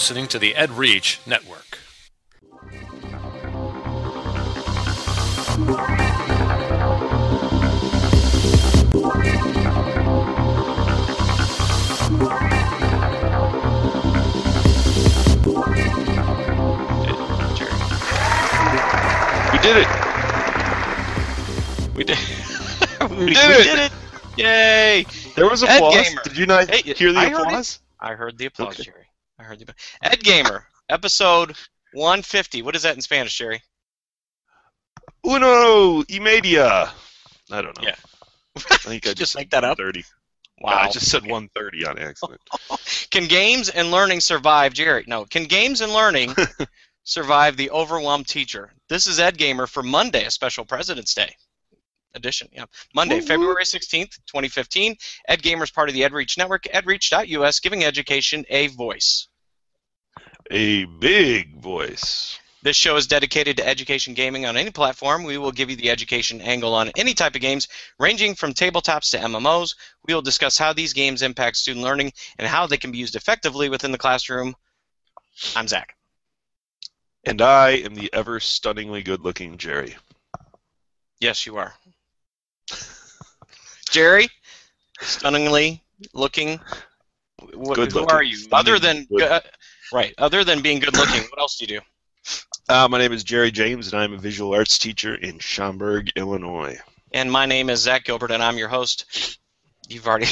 listening to the Ed Reach Network. We did it! We did it! Yay! There was applause. EdGamer. Did you not hear the applause? I heard the applause, okay. Jerry. I heard the applause. EdGamer, episode 150. What is that in Spanish, Jerry? Uno y media. I don't know. Yeah. I think I just make that up. 30. Wow. I just said 130 on accident. Can games and learning survive, Jerry? No. Can games and learning survive the overwhelmed teacher? This is EdGamer for Monday, a special President's Day edition. Yeah. Monday, February 16th, 2015. EdGamer's part of the EdReach Network, edreach.us, giving education a voice. A big voice. This show is dedicated to education gaming on any platform. We will give you the education angle on any type of games, ranging from tabletops to MMOs. We will discuss how these games impact student learning and how they can be used effectively within the classroom. I'm Zach. And I am the ever stunningly good-looking Jerry. Yes, you are. Jerry, stunningly looking. Who are you? Other than being good looking, what else do you do? My name is Jerry James, and I'm a visual arts teacher in Schaumburg, Illinois. And my name is Zach Gilbert, and I'm your host. You've already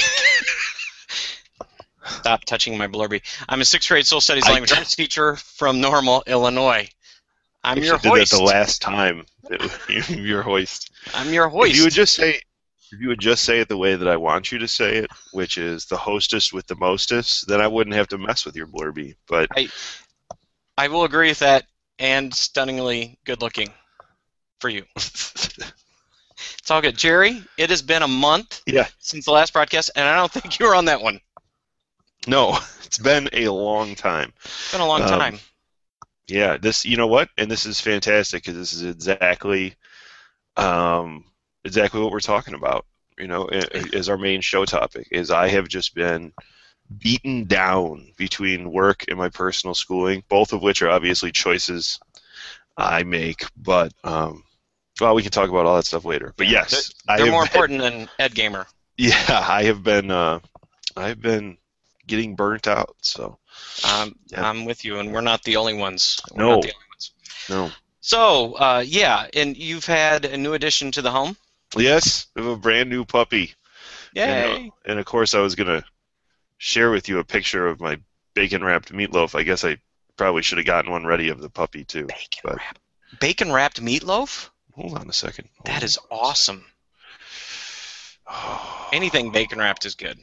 stopped touching my blurby. I'm a sixth grade social studies language arts teacher from Normal, Illinois. I'm your hoist. Did that the last time. Your hoist. I'm your hoist. If you would just say it the way that I want you to say it, which is the hostess with the mostest, then I wouldn't have to mess with your blurby. But I will agree with that, and stunningly good looking for you. It's all good. Jerry, it has been a month since the last broadcast, and I don't think you were on that one. No, it's been a long time. It's been a long time. Yeah, this, you know what? And this is fantastic because this is exactly what we're talking about, you know, as our main show topic is I have just been beaten down between work and my personal schooling, both of which are obviously choices I make, but, well, we can talk about all that stuff later. But yes. They're more important than EdGamer. Yeah, I've been getting burnt out, so. I'm with you, and we're not the only ones. No. So, and you've had a new addition to the home? Yes, I have a brand new puppy. Yay! And of course, I was going to share with you a picture of my bacon-wrapped meatloaf. I guess I probably should have gotten one ready of the puppy, too. Bacon-wrapped meatloaf? Hold on a second. That is awesome. Anything bacon-wrapped is good.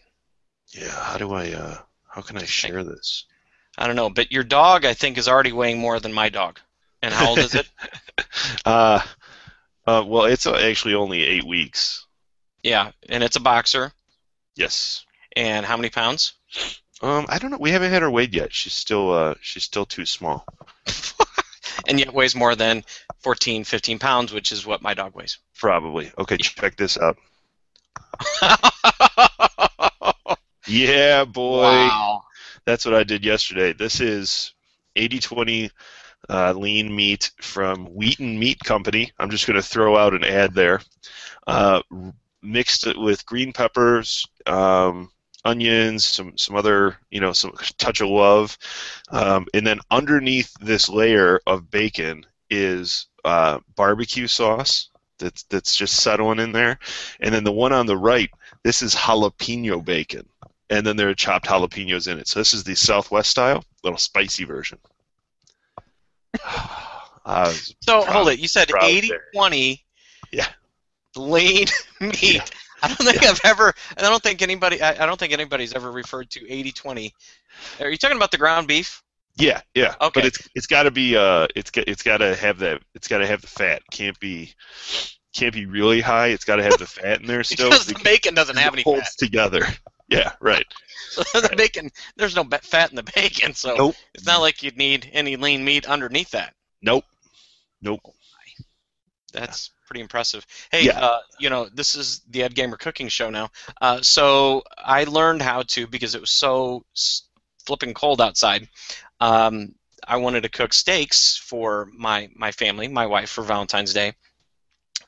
Yeah, how can I share this? I don't know, but your dog, I think, is already weighing more than my dog. And how old is it? Well, it's actually only 8 weeks. Yeah, and it's a boxer. Yes. And how many pounds? I don't know. We haven't had her weighed yet. She's still too small. And yet weighs more than 14, 15 pounds, which is what my dog weighs. Probably. Okay, check this out. Yeah, boy. Wow. That's what I did yesterday. This is 80/20 lean meat from Wheaton Meat Company. I'm just going to throw out an ad there. Mixed it with green peppers, onions, some other, some touch of love. And then underneath this layer of bacon is barbecue sauce that's just settling in there. And then the one on the right, this is jalapeno bacon. And then there are chopped jalapenos in it. So this is the Southwest style, little spicy version. Hold it. You said 80/20. Yeah. Lean meat. Yeah. I don't think anybody's ever referred to 80/20. Are you talking about the ground beef? Yeah. Yeah. Okay. But it's got to be. It's got to have that. It's got to have the fat. Can't be really high. It's got to have the fat in there still. Because the bacon doesn't have any fat. It holds together. Yeah, right. So the bacon, there's no fat in the bacon, so It's not like you'd need any lean meat underneath that. Nope. That's pretty impressive. Hey, this is the EdGamer cooking show now. So I learned how to, because it was so flipping cold outside, I wanted to cook steaks for my family, my wife, for Valentine's Day.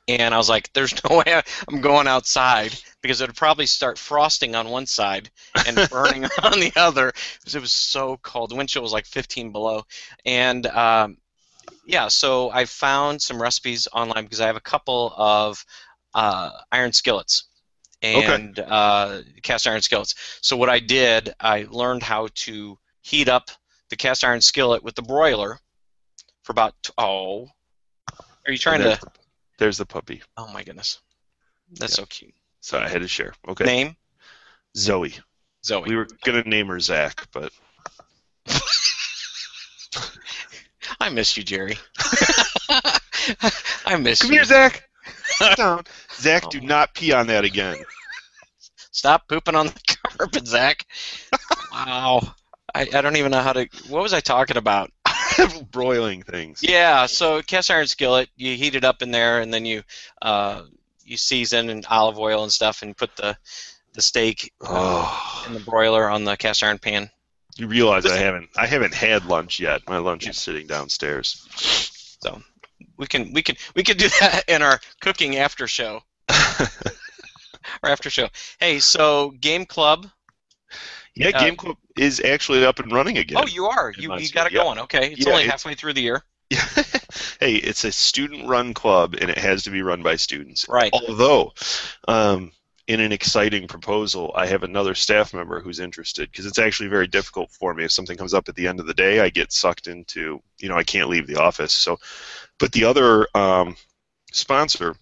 And I was like, there's no way I'm going outside, because it would probably start frosting on one side and burning on the other, because it was so cold. The wind chill was like 15 below. And yeah, so I found some recipes online, because I have a couple of iron skillets and okay. Cast iron skillets. So what I did, I learned how to heat up the cast iron skillet with the broiler for about Are you trying to? There's the puppy. Oh my goodness, that's so cute. So I had to share. Okay. Name? Zoe. We were gonna name her Zach, but I miss you, Jerry. I miss you. Come here, Zach. Down. Zach, do not pee on that again. Stop pooping on the carpet, Zach. Wow. I don't even know how to. What was I talking about? Broiling things. Yeah, so cast iron skillet, you heat it up in there, and then you you season in olive oil and stuff, and put the steak in the broiler on the cast iron pan. You realize I haven't had lunch yet. My lunch is sitting downstairs. So we can do that in our cooking after show. Our after show. Hey, so Game Club. Yeah, Game Club is actually up and running again. Oh, you are. You got it going. Okay. It's only halfway through the year. Yeah. Hey, it's a student-run club, and it has to be run by students. Right. Although, in an exciting proposal, I have another staff member who's interested, because it's actually very difficult for me. If something comes up at the end of the day, I get sucked into, I can't leave the office. So, but the other sponsor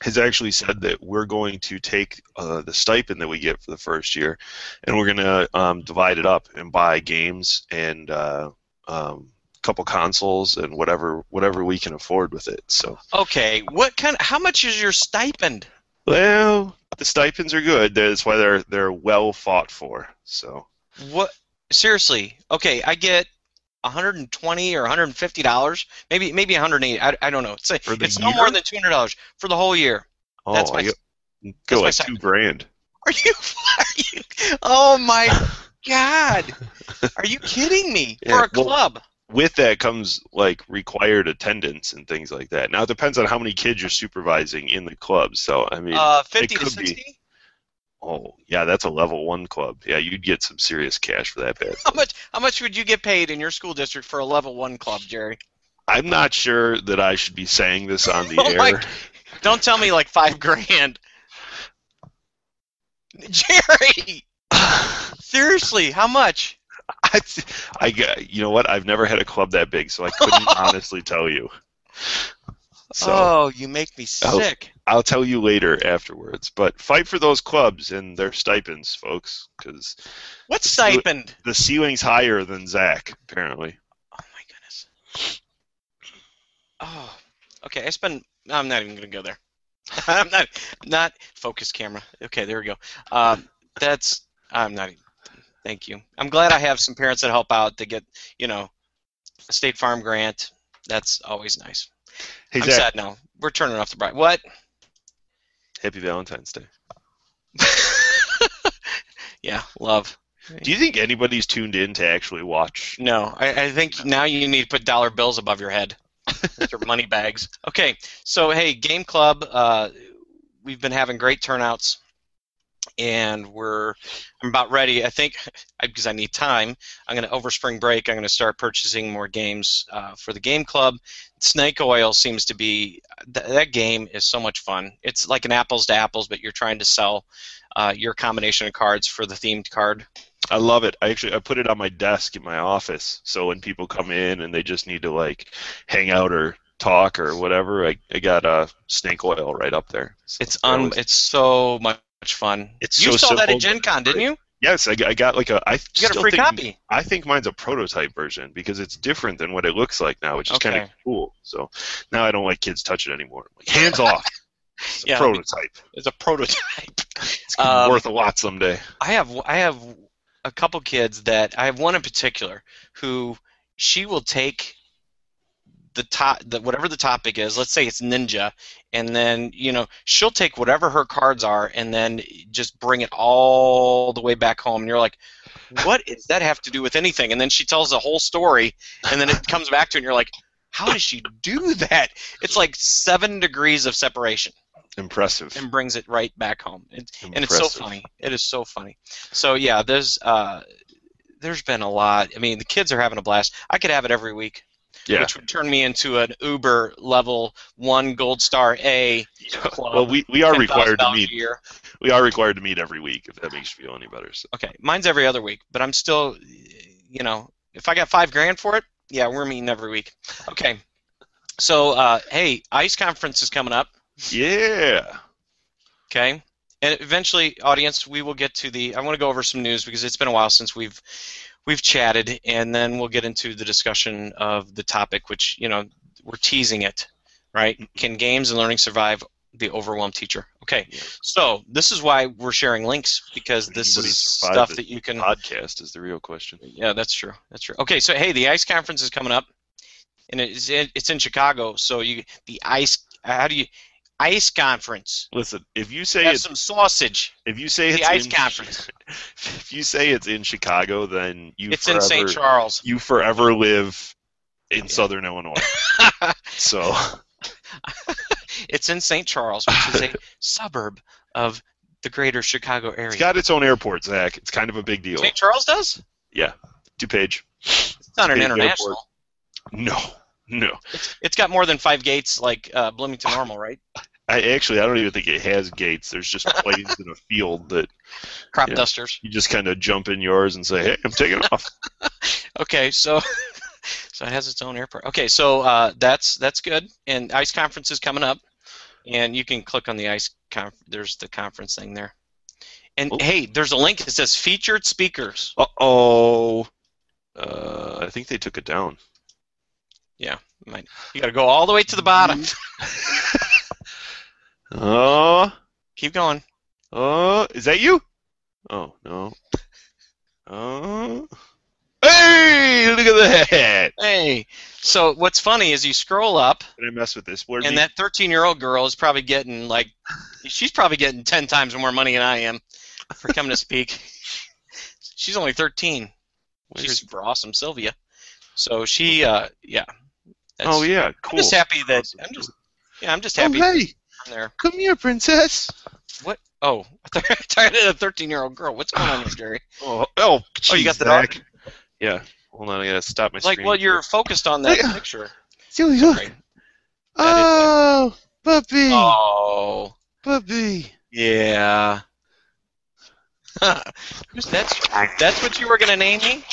has actually said that we're going to take the stipend that we get for the first year, and we're going to divide it up and buy games and a couple consoles and whatever we can afford with it. So okay, how much is your stipend? Well, the stipends are good. That's why they're well fought for. So what? Seriously? Okay, I get $120 or $150, maybe $180. I don't know. It's no more than $200 for the whole year. Oh, that's my go like $2,000. Are you? Oh my God! Are you kidding me? Yeah, for a club. With that comes like required attendance and things like that. Now it depends on how many kids you're supervising in the club. So I mean, 50 to 60. Oh yeah, that's a level 1 club. Yeah, you'd get some serious cash for that bad. How much would you get paid in your school district for a level 1 club, Jerry? I'm not sure that I should be saying this on the air. Don't tell me like $5,000, Jerry. Seriously, how much? You know what? I've never had a club that big, so I couldn't honestly tell you. So, you make me sick. I'll tell you later afterwards. But fight for those clubs and their stipends, folks. Because what stipend? The ceiling's higher than Zach, apparently. Oh my goodness. Oh, okay. I'm not even gonna go there. I'm not focus camera. Okay, there we go. I'm not. Thank you. I'm glad I have some parents that help out. They get a State Farm grant. That's always nice. Hey, I'm sad now. We're turning off the bright. What? Happy Valentine's Day. Yeah, love. Do you think anybody's tuned in to actually watch? No, I think now you need to put dollar bills above your head. Your money bags. Okay, so hey, Game Club, we've been having great turnouts, and I'm about ready, I think, because I need time. I'm going to, over spring break, I'm going to start purchasing more games for the Game Club. Snake Oil seems to be, that game is so much fun. It's like an apples to apples, but you're trying to sell your combination of cards for the themed card. I love it. I put it on my desk in my office, so when people come in and they just need to like hang out or talk or whatever, I got Snake Oil right up there. So it's so much fun. You saw that at Gen Con, didn't you? Yes, I got like a. You got a free copy. I think mine's a prototype version because it's different than what it looks like now, which is kind of cool. So now I don't like kids touch it anymore. I'm like, hands off. It's a prototype. It's a prototype. It's worth a lot someday. I have a couple kids that I have one in particular who she will take whatever the topic is, let's say it's ninja, and then, you know, she'll take whatever her cards are and then just bring it all the way back home, and you're like, what does that have to do with anything? And then she tells the whole story, and then it comes back to you, and you're like, how does she do that? It's like 7 degrees of separation. Impressive. And brings it right back home. And it's so funny. It is so funny. So, yeah, there's been a lot. I mean, the kids are having a blast. I could have it every week. Yeah. Which would turn me into an Uber level 1 gold star A club. Well, we are required to meet. We are required to meet every week, if that makes you feel any better. So. Okay, mine's every other week, but I'm still, you know, if I got $5 grand for it, yeah, we're meeting every week. Okay, so hey, ICE conference is coming up. Yeah. Okay, and eventually, audience, we will get to the. I want to go over some news because it's been a while since we've chatted, and then we'll get into the discussion of the topic, which, you know, we're teasing it, right? Can games and learning survive the overwhelmed teacher? Okay, yeah. So this is why we're sharing links, because this is stuff that you can. Podcast is the real question. Yeah, that's true. That's true. Okay, so hey, the ICE conference is coming up, and it's in Chicago. So the ICE. How do you? ICE conference. Listen, if you say it's some sausage. If you say it's the ICE conference. If you say it's in Chicago, then it's in St. Charles. You forever live in Southern Illinois. So it's in St. Charles, which is a suburb of the greater Chicago area. It's got its own airport, Zach. It's kind of a big deal. St. Charles does? Yeah. DuPage. It's not an international. Airport. No. No. It's got more than 5 gates like Bloomington Normal, right? I don't even think it has gates. There's just planes in a field that crop dusters. You just kind of jump in yours and say, "Hey, I'm taking off." Okay, so it has its own airport. Okay, so that's good. And ICE conference is coming up, and you can click on the ICE conference. There's the conference thing there. And hey, there's a link that says featured speakers. I think they took it down. Yeah, you got to go all the way to the bottom. Oh, keep going. Oh, is that you? Oh no. Oh, hey, look at that. Hey, so what's funny is you scroll up. Can I mess with this? And that 13-year-old girl is probably getting she's probably getting 10 times more money than I am for coming to speak. She's only 13. She's super awesome, Sylvia. So she, yeah. Oh yeah, cool. I'm just happy that I'm just happy. Oh, hey, there. Come here, princess. What? Oh, I tired of a 13-year-old girl. What's going on here, Jerry? Geez, you got the dog. Yeah. Hold on, I gotta stop my screen. Like, well, you're focused on that picture. Silly, look. Right. Oh, puppy. Oh, puppy. Yeah. That's what you were gonna name me?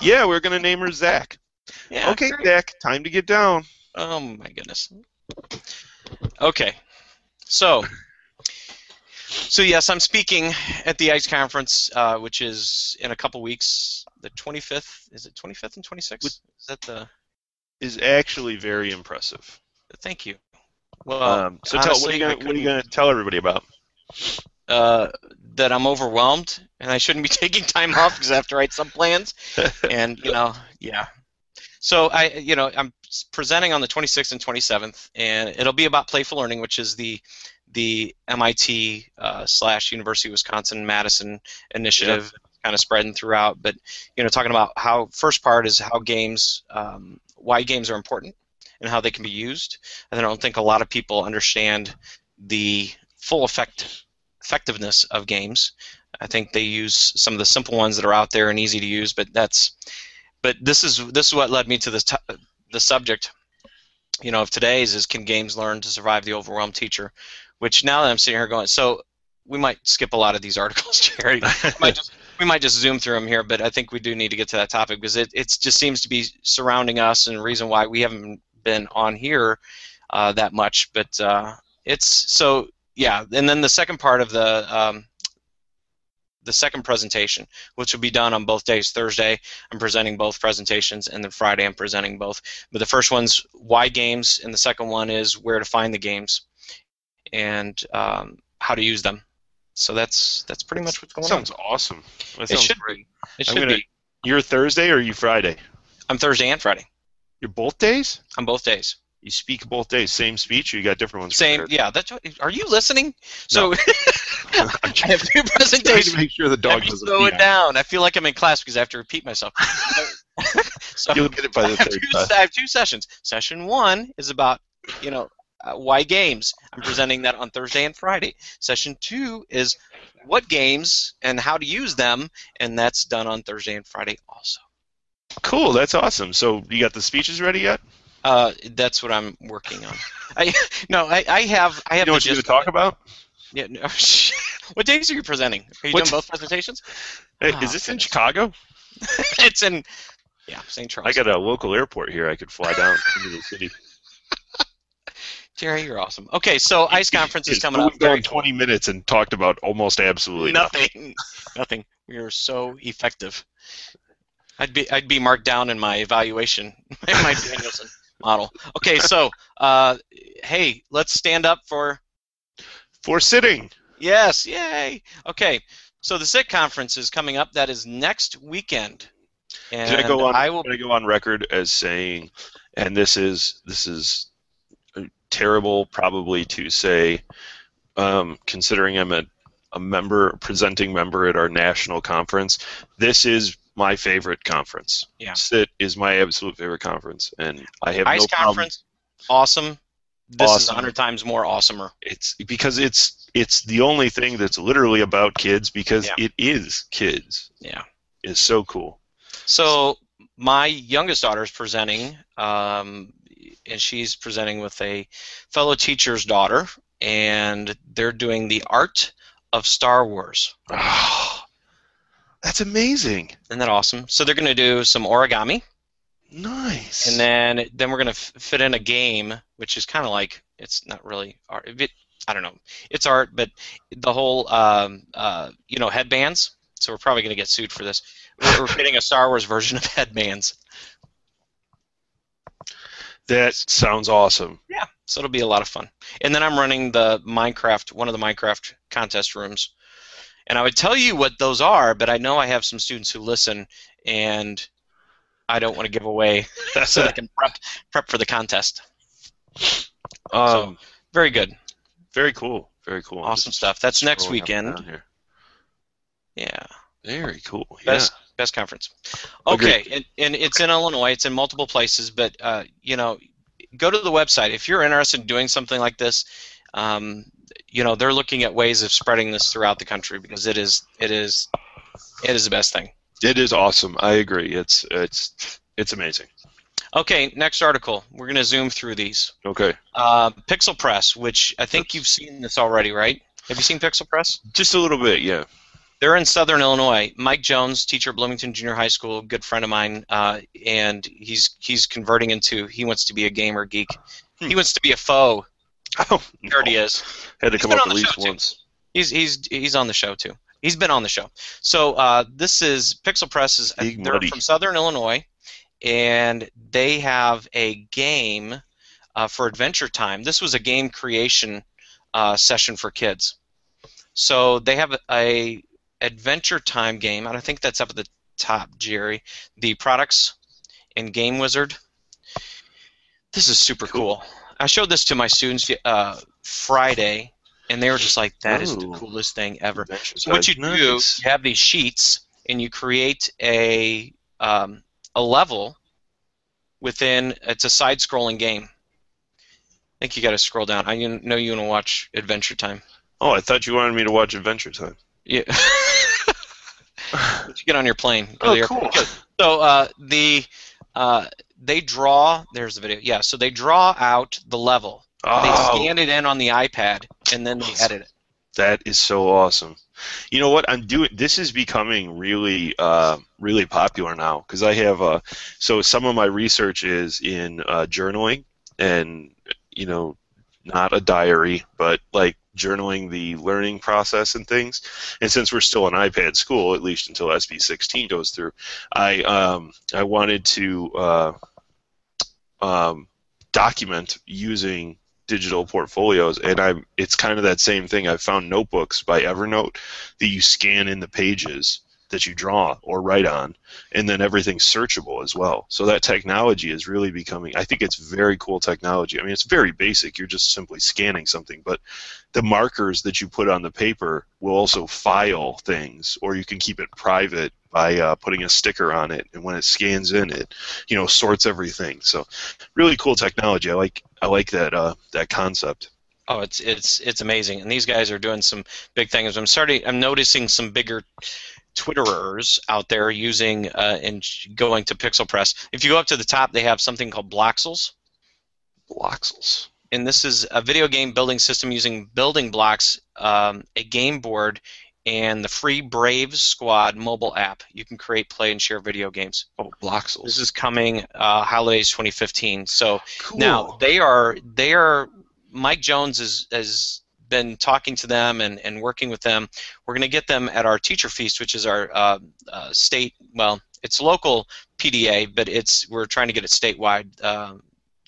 Yeah, we're gonna name her Zach. Yeah, okay, great. Zach, time to get down. Oh my goodness. Okay, so yes, I'm speaking at the ICE conference, which is in a couple weeks. The 25th, is it 25th and 26th? Is actually very impressive. Thank you. Well, so honestly, what are you gonna tell everybody about? That I'm overwhelmed and I shouldn't be taking time off because I have to write some plans, and So I'm presenting on the 26th and 27th, and it'll be about playful learning, which is the MIT / University of Wisconsin-Madison initiative, kind of spreading throughout. But talking about how first part is how games, why games are important, and how they can be used. And I don't think a lot of people understand the full effectiveness of games. I think they use some of the simple ones that are out there and easy to use, but this is what led me to the subject, of today's is, can games learn to survive the overwhelmed teacher? Which, now that I'm sitting here going, so we might skip a lot of these articles, Jerry. we might just zoom through them here, but I think we do need to get to that topic because it just seems to be surrounding us, and the reason why we haven't been on here that much. But it's so. Yeah, and then the second part of the second presentation, which will be done on both days. Thursday, I'm presenting both presentations, and then Friday, I'm presenting both. But the first one's why games, and the second one is where to find the games and how to use them. So that's pretty much what's going on. Sounds awesome. It should be. Your Thursday or are you Friday? I'm Thursday and Friday. You're both days? I'm both days. You speak both days, same speech, or you got different ones? Same, prepared? Yeah. That's what, are you listening? No. So I have two presentations. To make sure the dog doesn't slow it down. I feel like I'm in class because I have to repeat myself. So you'll get it by the third time. I have two sessions. Session one is about, you know, why games. I'm presenting that on Thursday and Friday. Session two is what games and how to use them, and that's done on Thursday and Friday also. Cool. That's awesome. So you got the speeches ready yet? That's what I'm working on. I have. You know what you're going to talk about? Yeah. No, what days are you presenting? Are you doing both presentations? Hey, is this in Chicago? It's in, yeah, St. Charles. I got a local airport here. I could fly down into the city. Jerry, you're awesome. Okay, so ICE conference is coming up. We've gone 20 minutes and talked about almost absolutely nothing. Nothing. We are so effective. I'd be marked down in my evaluation, in my Danielson model. Okay, so hey, let's stand up for sitting. Yes, yay. Okay, so the SIT conference is coming up. That is next weekend. And I will go on record as saying, and this is terrible, probably, to say, considering I'm a presenting member at our national conference. This is my favorite conference. Yeah. SIT is my absolute favorite conference, and I have ICE conference, awesome. This is 100 times more awesomer. It's because it's the only thing that's literally about kids, because it is kids. Yeah, it's so cool. So my youngest daughter is presenting, and she's presenting with a fellow teacher's daughter, and they're doing the art of Star Wars. Oh, that's amazing. Isn't that awesome? So they're going to do some origami. Nice. And then we're going to fit in a game, which is kind of like, it's not really art. I don't know. It's art, but the whole, you know, headbands. So we're probably going to get sued for this. We're fitting a Star Wars version of headbands. That sounds awesome. Yeah, so it'll be a lot of fun. And then I'm running one of the Minecraft contest rooms. And I would tell you what those are, but I know I have some students who listen, and I don't want to give away so they can prep for the contest. So, very good. Very cool. Very cool. Awesome stuff. That's next weekend. Yeah. Very cool. Yeah. Best conference. Okay, and it's in Illinois. It's in multiple places, but you know, go to the website if you're interested in doing something like this. You know, they're looking at ways of spreading this throughout the country because it is the best thing. It is awesome. I agree. It's amazing. Okay, next article. We're going to zoom through these. Okay. Pixel Press, which I think you've seen this already, right? Have you seen Pixel Press? Just a little bit, yeah. They're in Southern Illinois. Mike Jones, teacher at Bloomington Junior High School, good friend of mine, and he's converting into, he wants to be a gamer geek. He wants to be a foe. Oh, no. There he is. Had to come up at least once. He's on the show too. He's been on the show. So this is Pixel Press. They're from Southern Illinois, and they have a game for Adventure Time. This was a game creation session for kids. So they have a Adventure Time game, and I think that's up at the top, Jerry. The products in Game Wizard. This is super cool. I showed this to my students Friday, and they were just like, that is the coolest thing ever. So what you do, you have these sheets, and you create a level within, it's a side-scrolling game. I think you got to scroll down. I know you want to watch Adventure Time. Oh, I thought you wanted me to watch Adventure Time. Yeah. You get on your plane. Oh, cool. So they draw, there's the video. Yeah, so they draw out the level. Oh. They scan it in on the iPad, and then they edit it. That is so awesome. You know what I'm doing? This is becoming really, really popular now because I have so some of my research is in journaling, and you know, not a diary, but like journaling the learning process and things. And since we're still an iPad school, at least until SB 16 goes through, I wanted to document using digital portfolios, and it's kind of that same thing. I found notebooks by Evernote that you scan in the pages that you draw or write on, and then everything's searchable as well. So that technology is really becoming, I think it's very cool technology. I mean, it's very basic. You're just simply scanning something, but the markers that you put on the paper will also file things, or you can keep it private by putting a sticker on it, and when it scans in, it, you know, sorts everything. So really cool technology. I like that that concept. Oh, it's amazing, and these guys are doing some big things. I'm noticing some bigger Twitterers out there using and going to Pixel Press. If you go up to the top, they have something called Bloxels. Bloxels. And this is a video game building system using building blocks, a game board, and the free Brave Squad mobile app. You can create, play, and share video games. Oh, Bloxels. This is coming holidays 2015. So cool. Now they are. Mike Jones has been talking to them and working with them. We're going to get them at our teacher feast, which is our state. Well, it's local PDA, but we're trying to get it statewide.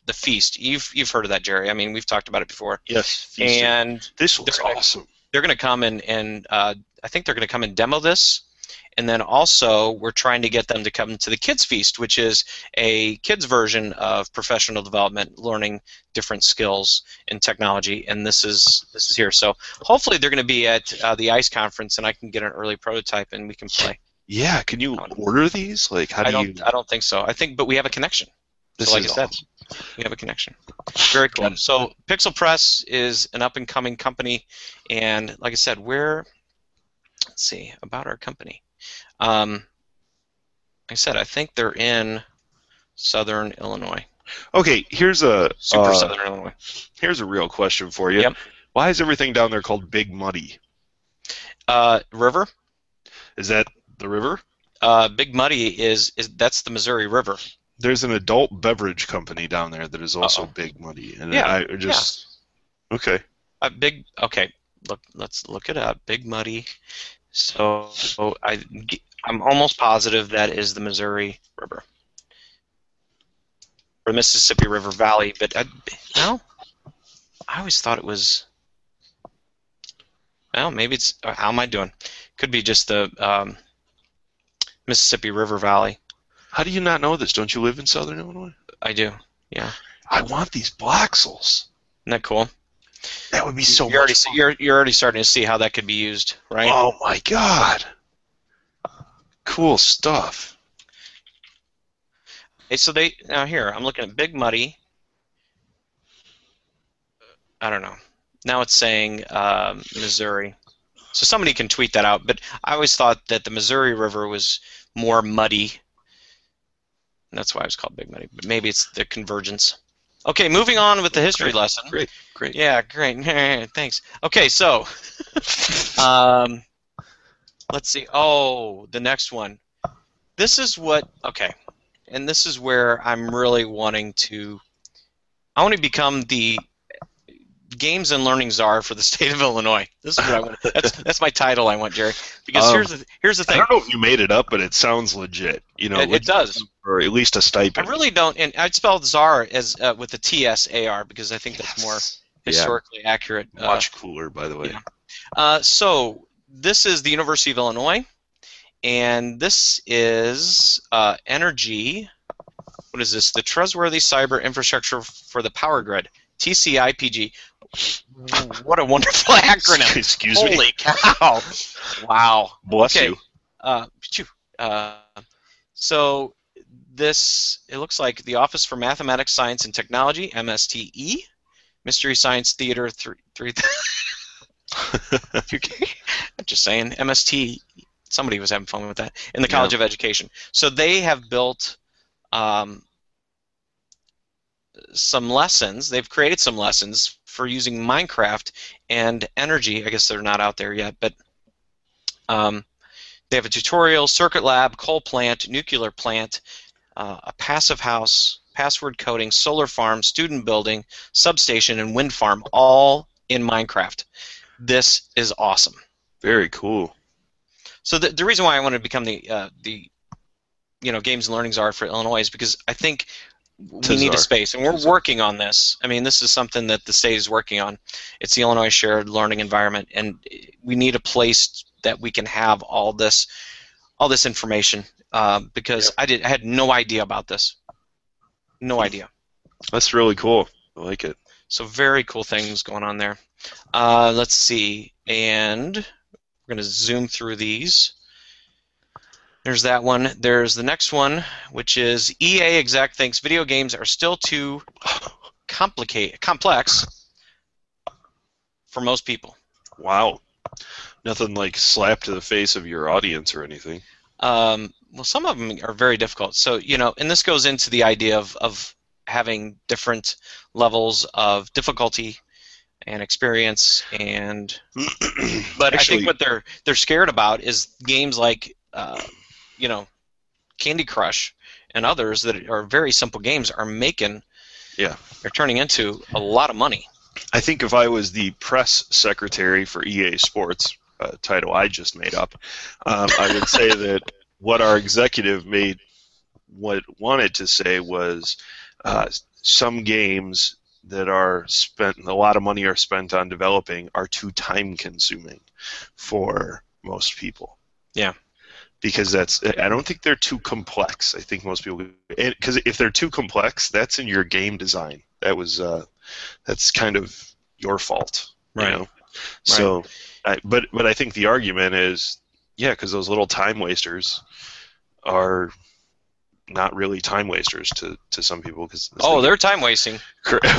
The feast. You've heard of that, Jerry? I mean, we've talked about it before. Yes. Feast. And this was awesome. They're going to come and I think they're going to come and demo this. And then also, we're trying to get them to come to the Kids Feast, which is a kids version of professional development, learning different skills in technology. And this is here. So hopefully, they're going to be at the ICE conference, and I can get an early prototype, and we can play. Yeah, can you order these? Like, how do you? I don't think so. but we have a connection. This so like is I said, awesome. We have a connection. Very cool. So Pixel Press is an up and coming company, and like I said, let's see about our company. Like I said, I think they're in Southern Illinois. Okay, here's a super Southern Illinois. Here's a real question for you. Yep. Why is everything down there called Big Muddy? River. Is that the river? Big Muddy is that's the Missouri River. There's an adult beverage company down there that is also Big Muddy, and yeah, okay. Look, let's look it up. Big Muddy. So I'm almost positive that is the Missouri River or Mississippi River Valley, but I always thought it was. Well, maybe it's. How am I doing? Could be just the Mississippi River Valley. How do you not know this? Don't you live in Southern Illinois? I do. Yeah. I want these Bloxels. Isn't that cool? That would be so much fun. You're already starting to see how that could be used, right? Oh, my God. Cool stuff. Okay, so now here, I'm looking at Big Muddy. I don't know. Now it's saying Missouri. So somebody can tweet that out, but I always thought that the Missouri River was more muddy. And that's why it was called Big Muddy, but maybe it's the convergence. Okay, moving on with the history lesson. Great. Yeah, great. Thanks. Okay, so let's see. Oh, the next one. This is where I'm really wanting to. I want to become the games and learning czar for the state of Illinois. This is what I want. That's my title I want, Jerry. Because here's the thing. I don't know if you made it up, but it sounds legit. You know, it does. Or at least a stipend. I really don't, and I'd spell czar as with a T-S-A-R because I think that's more historically accurate. Much cooler, by the way. Yeah. So this is the University of Illinois, and this is energy. What is this? The Trustworthy Cyber Infrastructure for the Power Grid, TCIPG. What a wonderful acronym! Excuse me. Holy cow! Wow. Bless you. So. It looks like the Office for Mathematics, Science, and Technology, MSTE, Mystery Science Theater 3. Okay. I'm just saying, MST. Somebody was having fun with that in the College of Education. So they have built some lessons. They've created some lessons for using Minecraft and energy. I guess they're not out there yet, but. They have a tutorial, circuit lab, coal plant, nuclear plant, a passive house, password coding, solar farm, student building, substation, and wind farm, all in Minecraft. This is awesome. Very cool. So the reason why I wanted to become the games and learning czar for Illinois is because I think we need a space, and we're working on this. I mean, this is something that the state is working on. It's the Illinois shared learning environment, and we need a place that we can have all this all this information because I had no idea about this. No idea. That's really cool. I like it. So very cool things going on there. Let's see. And we're going to zoom through these. There's that one. There's the next one, which is EA Exec thinks video games are still too complex for most people. Wow. Nothing like slap to the face of your audience or anything. Well, some of them are very difficult. So, you know, and this goes into the idea of having different levels of difficulty and experience. And but actually, I think what they're scared about is games like you know, Candy Crush and others that are very simple games are making, they're turning into a lot of money. I think if I was the press secretary for EA Sports, a title I just made up, I would say that what our executive wanted to say was some games that are spent, a lot of money are spent on developing, are too time-consuming for most people. Yeah. Because that's, I don't think they're too complex. I think most people, because if they're too complex, that's in your game design. That was, that's kind of your fault, right? You know? So, right. But I think the argument is, yeah, because those little time wasters are not really time wasters to some people. Because they're time wasting.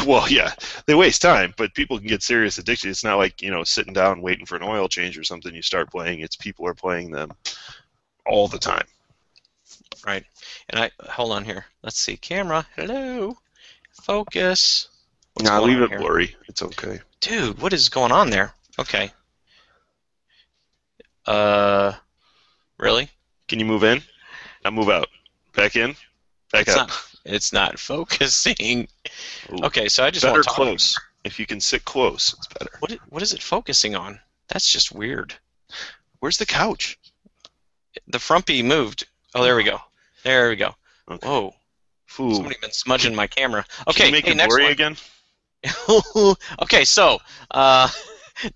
Well, yeah, they waste time, but people can get serious addicted. It's not like, you know, sitting down waiting for an oil change or something. You start playing. It's people are playing them all the time. Right. And I hold on here. Let's see. Camera. Hello. Focus. Nah, leave it blurry. It's okay. Dude, what is going on there? Okay. Really? Can you move in? Now move out. Back in? Back out. It's not focusing. Ooh. Okay, so I just want to talk. Better close. If you can sit close, it's better. What is it focusing on? That's just weird. Where's the couch? The frumpy moved. Oh, there we go. There we go. Okay. Whoa. Ooh. Somebody's been smudging my camera. Okay, hey, next one. Can you make it blurry again? Okay, so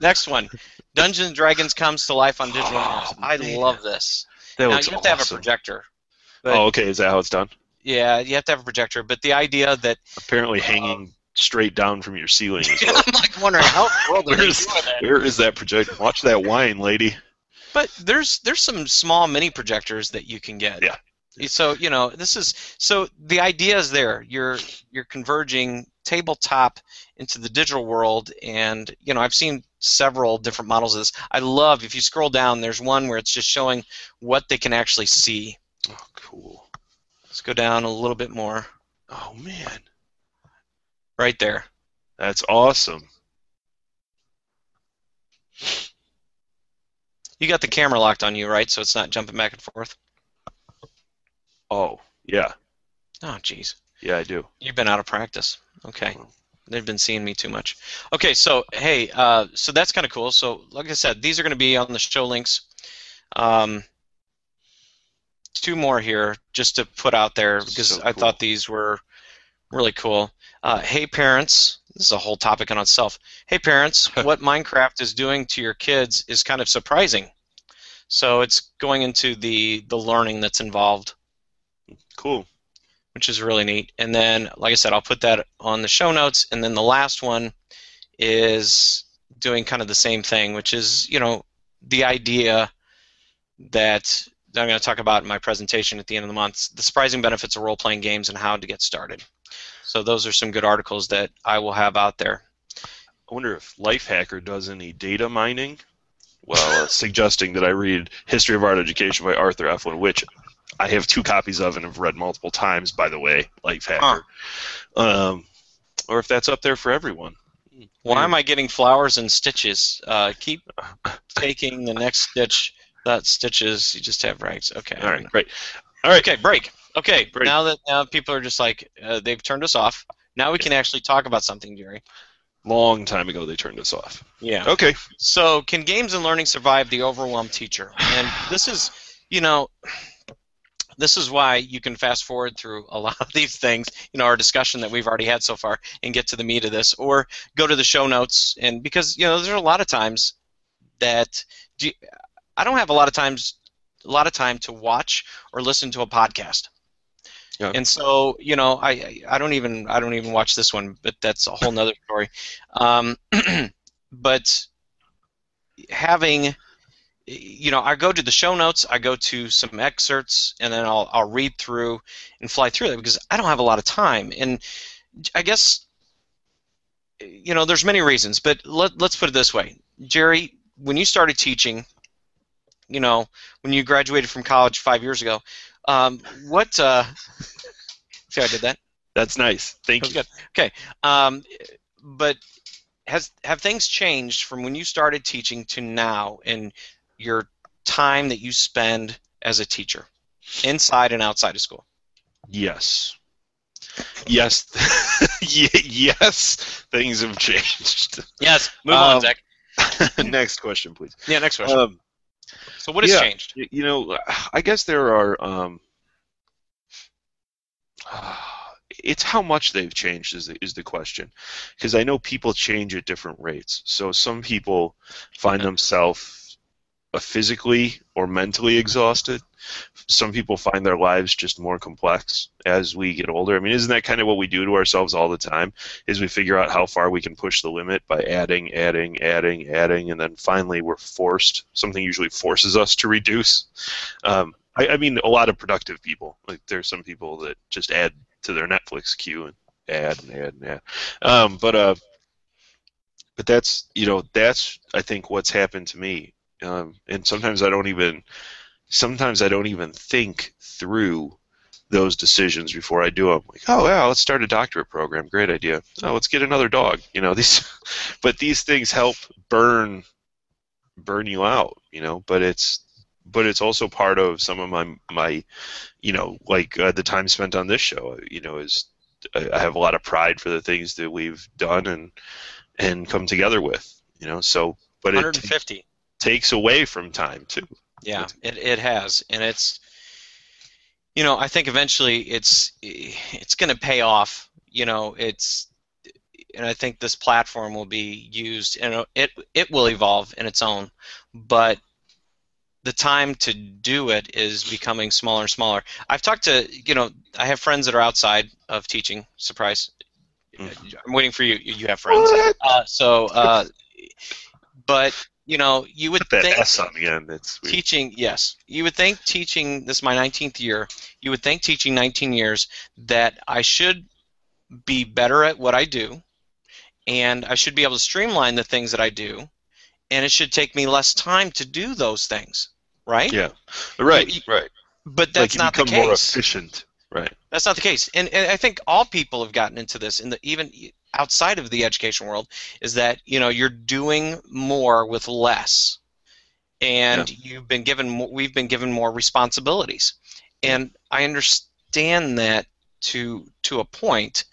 next one. Dungeons and Dragons comes to life on digital maps. I love this. Now, you have to have a projector. But, oh, okay. Is that how it's done? Yeah, you have to have a projector. But the idea that... Apparently hanging straight down from your ceiling. Well. I'm like wondering how in the world are you doing that? Where is that projector? Watch that wine, lady. But there's some small mini projectors that you can get. Yeah. So, you know, this is so the idea is there. You're converging tabletop into the digital world, and you know, I've seen several different models of this. I love, if you scroll down, there's one where it's just showing what they can actually see. Oh, cool. Let's go down a little bit more. Oh man. Right there. That's awesome. You got the camera locked on you, right? So it's not jumping back and forth. Oh, yeah. Oh, jeez. Yeah, I do. You've been out of practice. Okay. They've been seeing me too much. Okay, so, hey, so that's kind of cool. So, like I said, these are going to be on the show links. Two more here just to put out there because I thought these were really cool. Hey, parents. This is a whole topic in itself. Hey, parents, what Minecraft is doing to your kids is kind of surprising. So it's going into the learning that's involved. Cool. Which is really neat. And then, like I said, I'll put that on the show notes. And then the last one is doing kind of the same thing, which is, you know, the idea that I'm going to talk about in my presentation at the end of the month, the surprising benefits of role-playing games and how to get started. So those are some good articles that I will have out there. I wonder if Lifehacker does any data mining. Well, suggesting that I read History of Art Education by Arthur Eflin, which I have two copies of and have read multiple times, by the way, Lifehacker. Huh. Or if that's up there for everyone. Why am I getting flowers and stitches? Keep taking the next stitch. That stitches, you just have rags. Okay. All right, great. All right. Okay, break. Okay, break. Now that people are just like, they've turned us off. Now we can actually talk about something, Jerry. Long time ago they turned us off. Yeah. Okay. So can games and learning survive the overwhelmed teacher? And this is, you know... This is why you can fast forward through a lot of these things, you know, our discussion that we've already had so far, and get to the meat of this, or go to the show notes. And because, you know, there's a lot of times that I don't have a lot of times a lot of time to watch or listen to a podcast. Yeah. And so, you know, I don't even watch this one, but that's a whole nother story. But having, you know, I go to the show notes, I go to some excerpts, and then I'll read through and fly through it because I don't have a lot of time. And I guess, you know, there's many reasons, but let's put it this way. Jerry, when you started teaching, you know, when you graduated from college 5 years ago, see how I did that? That's nice. Thank you. Good. Okay. But have things changed from when you started teaching to now in your time that you spend as a teacher, inside and outside of school? Yes. Yes. Yes, things have changed. Yes. Move on, Zach. Next question, please. Yeah, next question. So what has changed? You know, I guess there are it's how much they've changed is the question, because I know people change at different rates. So some people find themselves physically or mentally exhausted. Some people find their lives just more complex as we get older. I mean, isn't that kind of what we do to ourselves all the time, is we figure out how far we can push the limit by adding, and then finally we're forced. Something usually forces us to reduce. I mean, a lot of productive people. Like, there's some people that just add to their Netflix queue and add. But that's, you know, that's, I think, what's happened to me. And sometimes I don't even think through those decisions before I do them. Like, oh yeah, let's start a doctorate program. Great idea. Oh, let's get another dog. You know, these, but these things help burn you out. You know, but it's also part of some of my, you know, like the time spent on this show. You know, is I have a lot of pride for the things that we've done and come together with. You know, so but 150 it takes away from time too. Yeah, it has, and it's, you know, I think eventually it's going to pay off, you know, and I think this platform will be used, and it will evolve in its own, but the time to do it is becoming smaller and smaller. I've talked to, you know, I have friends that are outside of teaching, surprise, I'm waiting for you have friends, but you know, you would think that S on the end, that's weird. Teaching, yes. You would think teaching, this is my 19th year, you would think teaching 19 years that I should be better at what I do, and I should be able to streamline the things that I do, and it should take me less time to do those things, right? Yeah, right. But that's not the case. Become more efficient, right? That's not the case. And I think all people have gotten into this, and even outside of the education world, is that, you know, you're doing more with less, and we've been given more responsibilities, and I understand that to a point,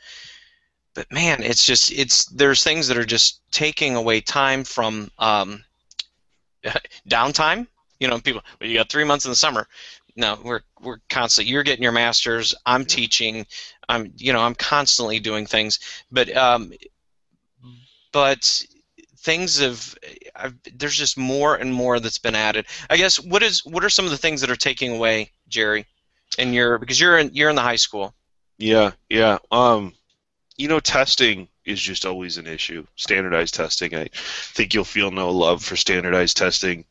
but man, it's just, there's things that are just taking away time from downtime. You know, people, well, you got 3 months in the summer. No, we're constantly. You're getting your master's. I'm teaching. I'm constantly doing things. But things there's just more and more that's been added. I guess what are some of the things that are taking away, Jerry, because you're in the high school. Yeah. You know, testing is just always an issue. Standardized testing. I think you'll feel no love for standardized testing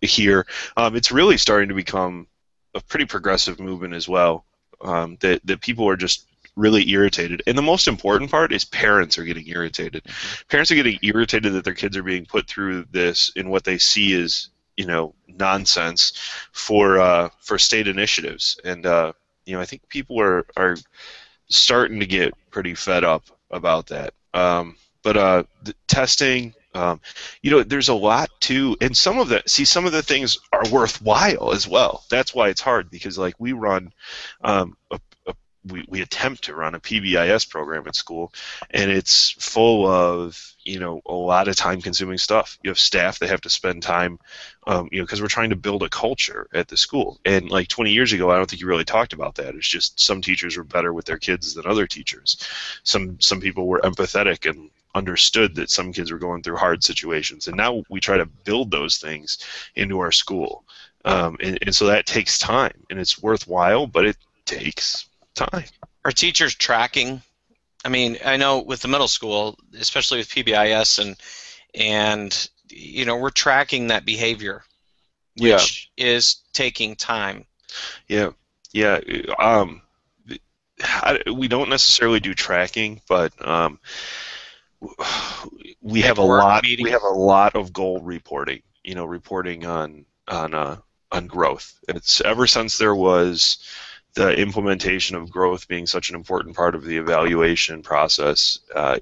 here. It's really starting to become a pretty progressive movement as well, that people are just really irritated. And the most important part is parents are getting irritated. Parents are getting irritated that their kids are being put through this in what they see as, you know, nonsense for state initiatives. And, you know, I think people are starting to get pretty fed up about that. But the testing... you know, there's a lot too, and some of the things are worthwhile as well. That's why it's hard, because like we run, we attempt to run a PBIS program at school, and it's full of, you know, a lot of time-consuming stuff. You have staff that have to spend time, you know, because we're trying to build a culture at the school. And like 20 years ago, I don't think you really talked about that. It's just some teachers were better with their kids than other teachers. Some people were empathetic and understood that some kids were going through hard situations, and now we try to build those things into our school, and so that takes time, and it's worthwhile, but it takes time. Are teachers tracking? I mean, I know with the middle school, especially with PBIS, and you know, we're tracking that behavior, which is taking time. Yeah. We don't necessarily do tracking, but we have a lot of goal reporting. You know, reporting on growth. It's ever since there was the implementation of growth being such an important part of the evaluation process.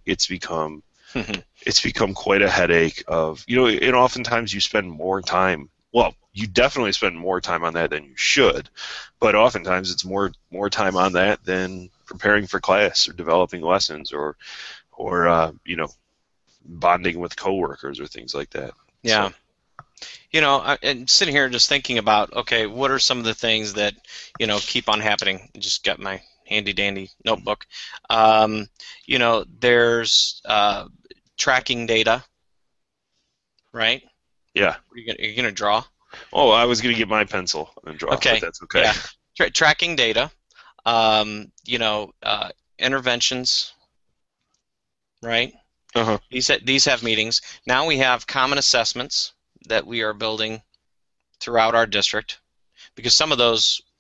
It's become quite a headache. And oftentimes you spend more time. Well, you definitely spend more time on that than you should, but oftentimes it's more time on that than preparing for class or developing lessons or bonding with coworkers or things like that. Yeah. So. You know, I'm sitting here just thinking about, okay, what are some of the things that, you know, keep on happening? I just got my handy-dandy notebook. You know, there's tracking data, right? Yeah. Are you going to draw? Oh, I was going to get my pencil and draw, but that's okay. Yeah. Tracking data, interventions, right? Uh-huh. These have meetings. Now we have common assessments that we are building throughout our district, because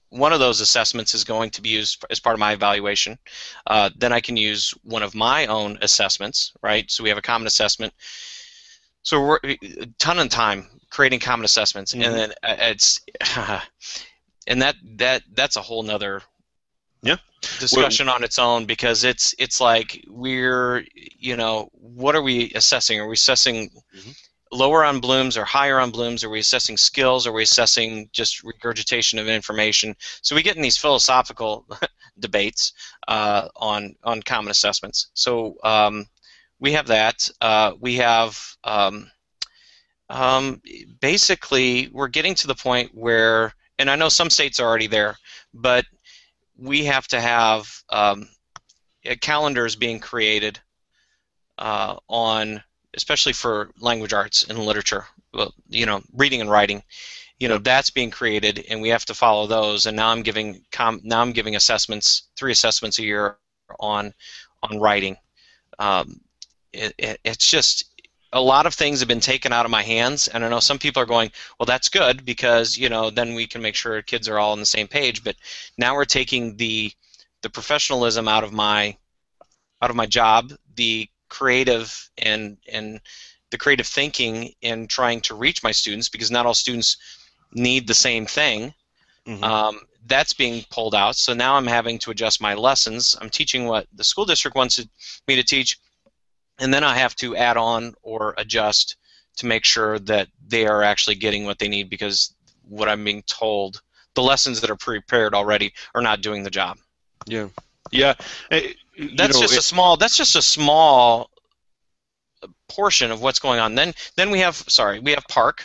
one of those assessments is going to be used as part of my evaluation. Then I can use one of my own assessments, right? So we have a common assessment. So we're a ton of time creating common assessments, and then it's and that's a whole nother discussion on its own, because it's like we're, you know, what are we assessing? Are we assessing lower on Blooms or higher on Blooms? Are we assessing skills? Are we assessing just regurgitation of information? So we get in these philosophical debates on common assessments. So we have that. We have basically we're getting to the point where, and I know some states are already there, but we have to have calendars being created on, especially for language arts and literature, well, you know, reading and writing, you know, that's being created, and we have to follow those. And now I'm giving assessments, 3 assessments a year on writing. It's just a lot of things have been taken out of my hands, and I know some people are going, well, that's good, because you know then we can make sure kids are all on the same page. But now we're taking the professionalism out of my job, the creative and the creative thinking in trying to reach my students, because not all students need the same thing. That's being pulled out, so now I'm having to adjust my lessons. I'm teaching what the school district wants me to teach, and then I have to add on or adjust to make sure that they are actually getting what they need, because what I'm being told, the lessons that are prepared already are not doing the job. Yeah. That's just a small portion of what's going on. Then we have PARC,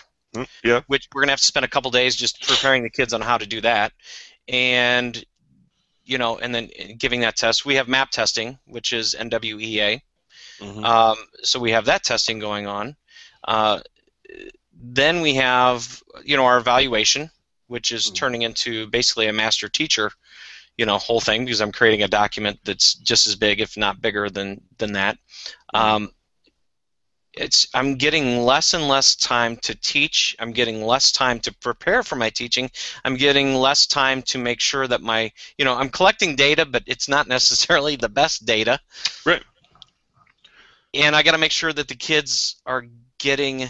which we're gonna have to spend a couple days just preparing the kids on how to do that, and you know, and then giving that test. We have map testing, which is NWEA. So we have that testing going on. Then we have, you know, our evaluation, which is turning into basically a master teacher, you know, whole thing, because I'm creating a document that's just as big, if not bigger than that. I'm getting less and less time to teach. I'm getting less time to prepare for my teaching. I'm getting less time to make sure that my, you know, I'm collecting data, but it's not necessarily the best data. Right. And I got to make sure that the kids are getting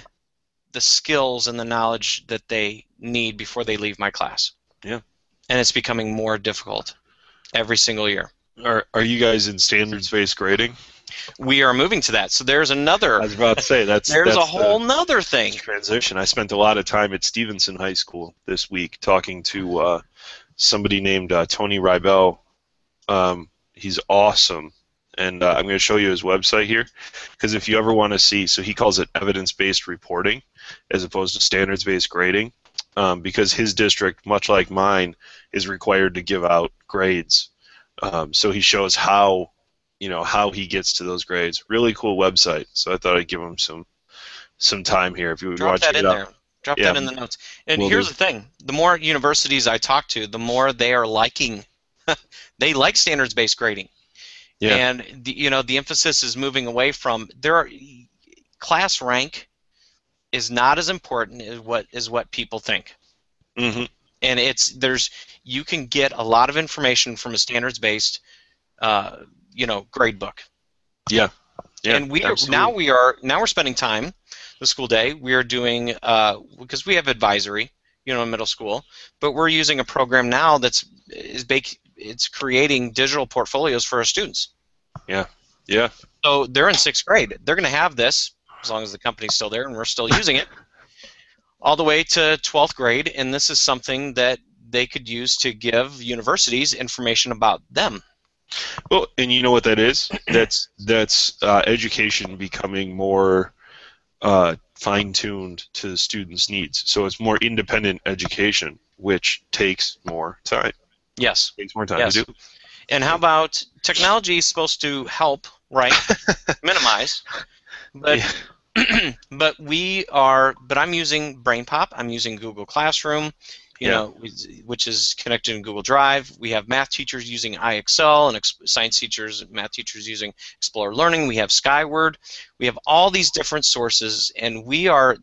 the skills and the knowledge that they need before they leave my class. Yeah. And it's becoming more difficult every single year. Are you guys in standards-based grading? We are moving to that. So there's another. I was about to say there's a whole nother thing. Transition. I spent a lot of time at Stevenson High School this week talking to somebody named Tony Rybel. He's awesome, and I'm going to show you his website here, because if you ever want to see, so he calls it evidence-based reporting as opposed to standards-based grading. Because his district, much like mine, is required to give out grades. So he shows how you know, how he gets to those grades. Really cool website. So I thought I'd give him some time here. If you would watch that in there. Drop that in the notes. And here's the thing. The more universities I talk to, the more they are liking. They like standards-based grading. Yeah. And, you know, the emphasis is moving away from class rank is not as important as what people think. Mm-hmm. And you can get a lot of information from a standards-based, you know, grade book. Yeah. Yeah. And now we're spending time the school day. We are doing because we have advisory, you know, in middle school, but we're using a program now that's creating digital portfolios for our students. Yeah. Yeah. So they're in 6th grade. They're going to have this as long as the company's still there and we're still using it all the way to 12th grade, and this is something that they could use to give universities information about them. Well, and you know what that is? That's education becoming more fine-tuned to the students' needs. So it's more independent education, which takes more time. Yes. It takes more time to do. And how about technology is supposed to help, right? Minimize. But yeah. but I'm using BrainPop. I'm using Google Classroom, you know, which is connected in Google Drive. We have math teachers using iXL and science teachers and math teachers using Explorer Learning. We have Skyward. We have all these different sources, and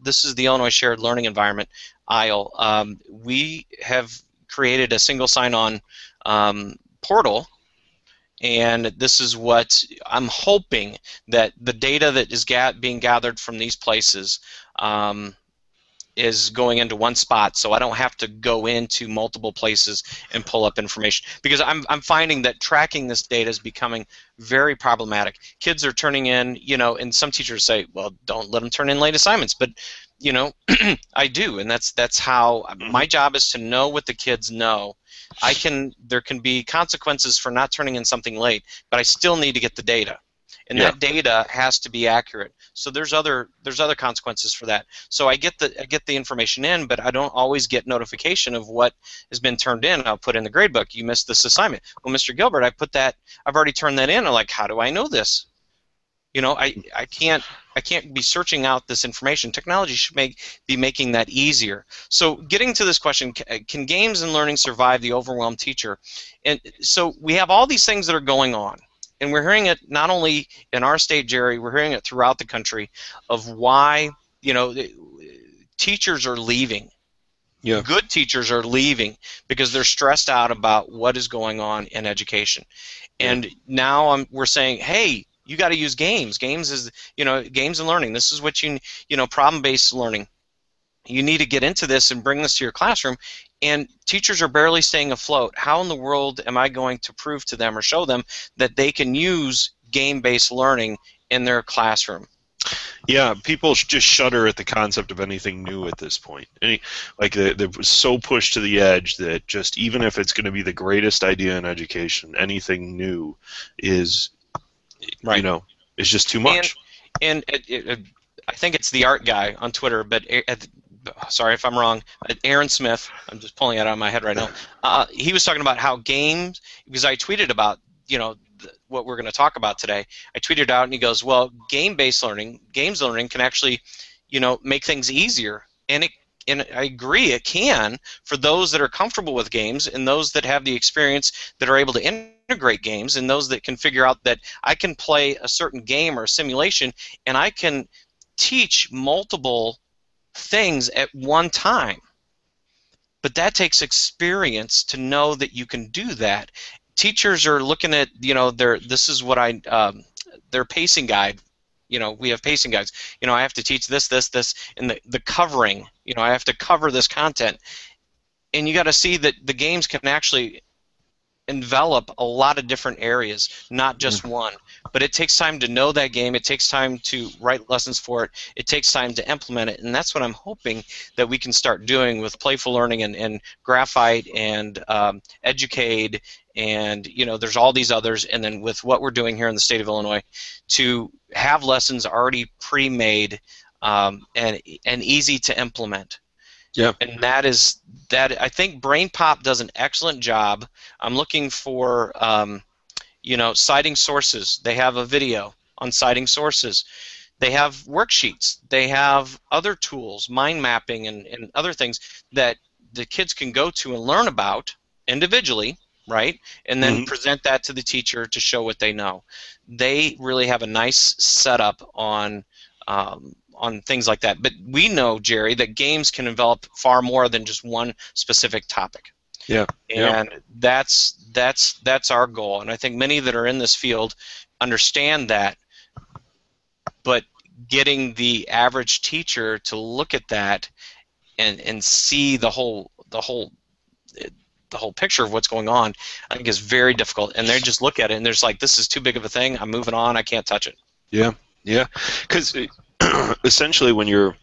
this is the Illinois Shared Learning Environment aisle. We have created a single sign-on portal, and this is what I'm hoping that the data that is being gathered from these places is going into one spot, so I don't have to go into multiple places and pull up information, because I'm finding that tracking this data is becoming very problematic. Kids are turning in, you know, and some teachers say, well, don't let them turn in late assignments, but you know, I do, and that's how my job is to know what the kids know. There can be consequences for not turning in something late, but I still need to get the data. And that data has to be accurate. So there's other consequences for that. So I get the information in, but I don't always get notification of what has been turned in. I'll put in the grade book, you missed this assignment. Well, Mr. Gilbert, I've already turned that in. I'm like, how do I know this? You know, I can't be searching out this information. Technology should be making that easier. So getting to this question, can games and learning survive the overwhelmed teacher? And so we have all these things that are going on. And we're hearing it not only in our state, Jerry, we're hearing it throughout the country of why, you know, teachers are leaving. Yeah. Good teachers are leaving because they're stressed out about what is going on in education. And now we're saying, hey, you got to use games. Games and learning. This is what problem-based learning. You need to get into this and bring this to your classroom. And teachers are barely staying afloat. How in the world am I going to prove to them or show them that they can use game-based learning in their classroom? Yeah, people just shudder at the concept of anything new at this point. They were so pushed to the edge that just even if it's going to be the greatest idea in education, anything new is, right. You know, it's just too much. And I think it's the art guy on Twitter, but sorry if I'm wrong, Aaron Smith, I'm just pulling it out of my head right now, he was talking about how games, because I tweeted about, you know, what we're going to talk about today. I tweeted out and he goes, well, game-based learning, games learning can actually, you know, make things easier. And I agree, it can, for those that are comfortable with games and those that have the experience that are able to integrate games and those that can figure out that I can play a certain game or a simulation and I can teach multiple things at one time. But that takes experience to know that you can do that. Teachers are looking at, you know, their pacing guide. You know, we have pacing guides. You know, I have to teach this, and the covering. You know, I have to cover this content. And you got to see that the games can actually envelop a lot of different areas, not just one. But it takes time to know that game. It takes time to write lessons for it. It takes time to implement it. And that's what I'm hoping that we can start doing with Playful Learning and Graphite and Educade and, you know, there's all these others. And then with what we're doing here in the state of Illinois to have lessons already pre-made and easy to implement. Yeah, and that is that. I think BrainPop does an excellent job. I'm looking for You know, citing sources. They have a video on citing sources. They have worksheets. They have other tools, mind mapping and other things that the kids can go to and learn about individually, right? And then present that to the teacher to show what they know. They really have a nice setup on things like that. But we know, Jerry, that games can envelop far more than just one specific topic. Yeah. And that's our goal. And I think many that are in this field understand that. But getting the average teacher to look at that and see the whole picture of what's going on, I think is very difficult. And they just look at it and they're just like, this is too big of a thing. I'm moving on. I can't touch it. Yeah. Yeah. Because essentially when you're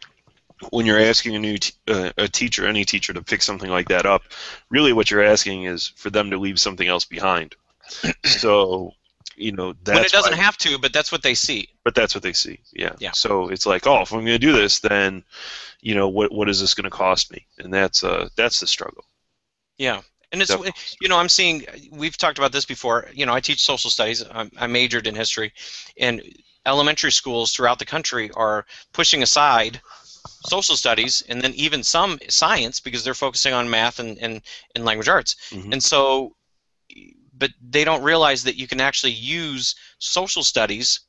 asking a teacher, any teacher, to pick something like that up, really what you're asking is for them to leave something else behind. So, you know, that's when it doesn't have to, but that's what they see. But that's what they see, yeah. So it's like, oh, if I'm going to do this, then, you know, what is this going to cost me? And that's the struggle. Yeah, and it's definitely. You know, I'm seeing, we've talked about this before. You know, I teach social studies. I majored in history, and elementary schools throughout the country are pushing aside social studies, and then even some science, because they're focusing on math and language arts. And so, but they don't realize that you can actually use social studies,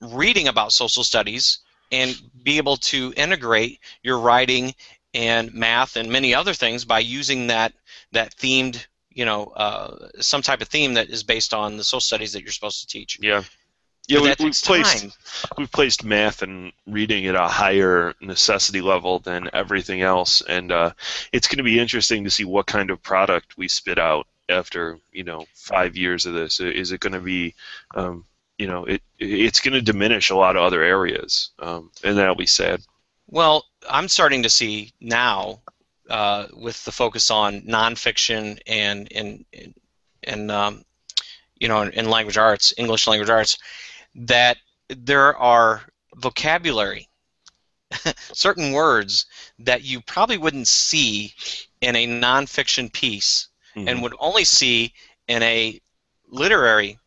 reading about social studies, and be able to integrate your writing and math and many other things by using that themed, you know, some type of theme that is based on the social studies that you're supposed to teach. Yeah. Yeah, we've placed math and reading at a higher necessity level than everything else, and it's going to be interesting to see what kind of product we spit out after, you know, 5 years of this. Is it going to be, you know, it's going to diminish a lot of other areas, and that'll be sad. Well, I'm starting to see now with the focus on nonfiction and you know, in language arts, English language arts, that there are vocabulary, certain words that you probably wouldn't see in a nonfiction piece and would only see in a literary,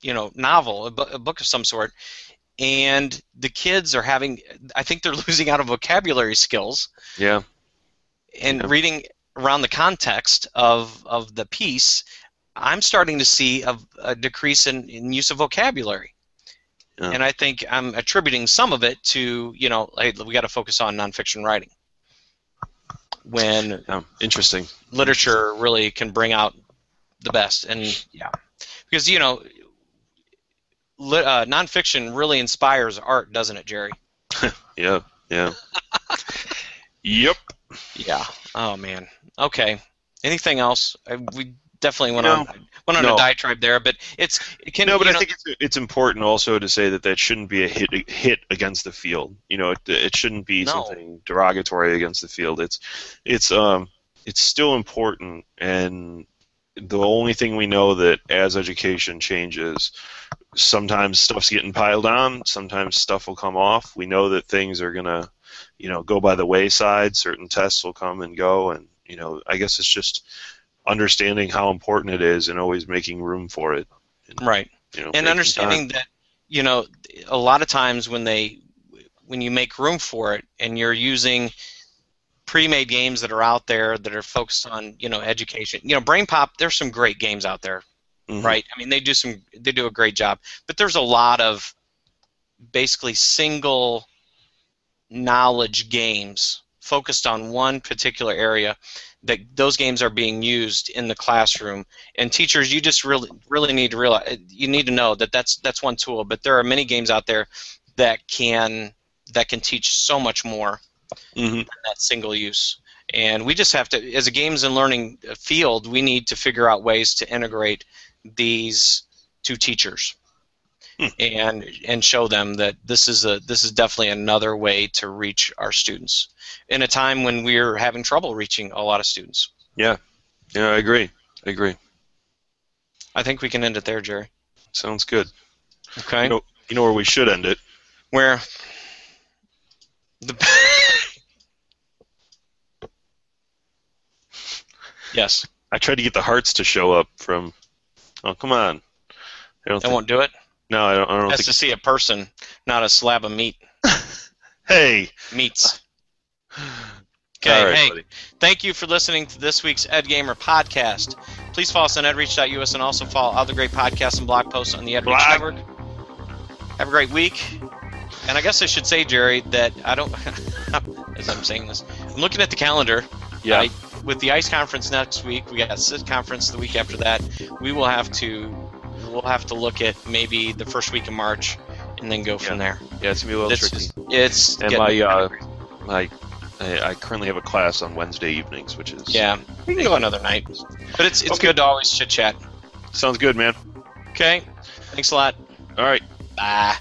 you know, novel, a book of some sort. And the kids are having, I think they're losing out of vocabulary skills. Yeah. And reading around the context of the piece, I'm starting to see a decrease in use of vocabulary. And I think I'm attributing some of it to, you know, hey, we got to focus on nonfiction writing. When interesting literature really can bring out the best. And because, you know, nonfiction really inspires art, doesn't it, Jerry? Yeah. Yep. Yeah. Oh man. Okay. Anything else? We definitely went on a diatribe there, but I think it's important also to say that shouldn't be a hit against the field. You know, it shouldn't be something derogatory against the field. It's still important, and the only thing we know that as education changes, sometimes stuff's getting piled on, sometimes stuff will come off. We know that things are gonna, you know, go by the wayside. Certain tests will come and go, and you know, I guess it's just understanding how important it is and always making room for it. And, right. You know, and understanding that, you know, a lot of times when you make room for it and you're using pre-made games that are out there that are focused on, you know, education. You know, BrainPop, there's some great games out there, right? I mean, they do a great job. But there's a lot of basically single knowledge games focused on one particular area, that those games are being used in the classroom. And teachers, you just really need to realize, you need to know that that's one tool, but there are many games out there that can teach so much more than that single use. And we just have to, as a games and learning field, we need to figure out ways to integrate these to teachers and show them that this is definitely another way to reach our students in a time when we're having trouble reaching a lot of students. Yeah, I agree. I think we can end it there, Jerry. Sounds good. Okay. You know where we should end it? Where? Yes. I tried to get the hearts to show up from Oh, come on. They won't do it? No, I don't think... That's to see a person, not a slab of meat. Hey! Meats. Okay, right, hey, buddy. Thank you for listening to this week's EdGamer podcast. Please follow us on edreach.us and also follow other great podcasts and blog posts on the EdReach Network. Have a great week. And I guess I should say, Jerry, that I don't... as I'm saying this, I'm looking at the calendar. Yeah. With the ICE conference next week, we got a SIT conference the week after that. We will have to... We'll have to look at maybe the first week of March and then go from there. Yeah, it's going to be a little tricky. It's and I currently have a class on Wednesday evenings, which is... Yeah, we can go another night. But it's okay. Good to always chit-chat. Sounds good, man. Okay. Thanks a lot. All right. Bye.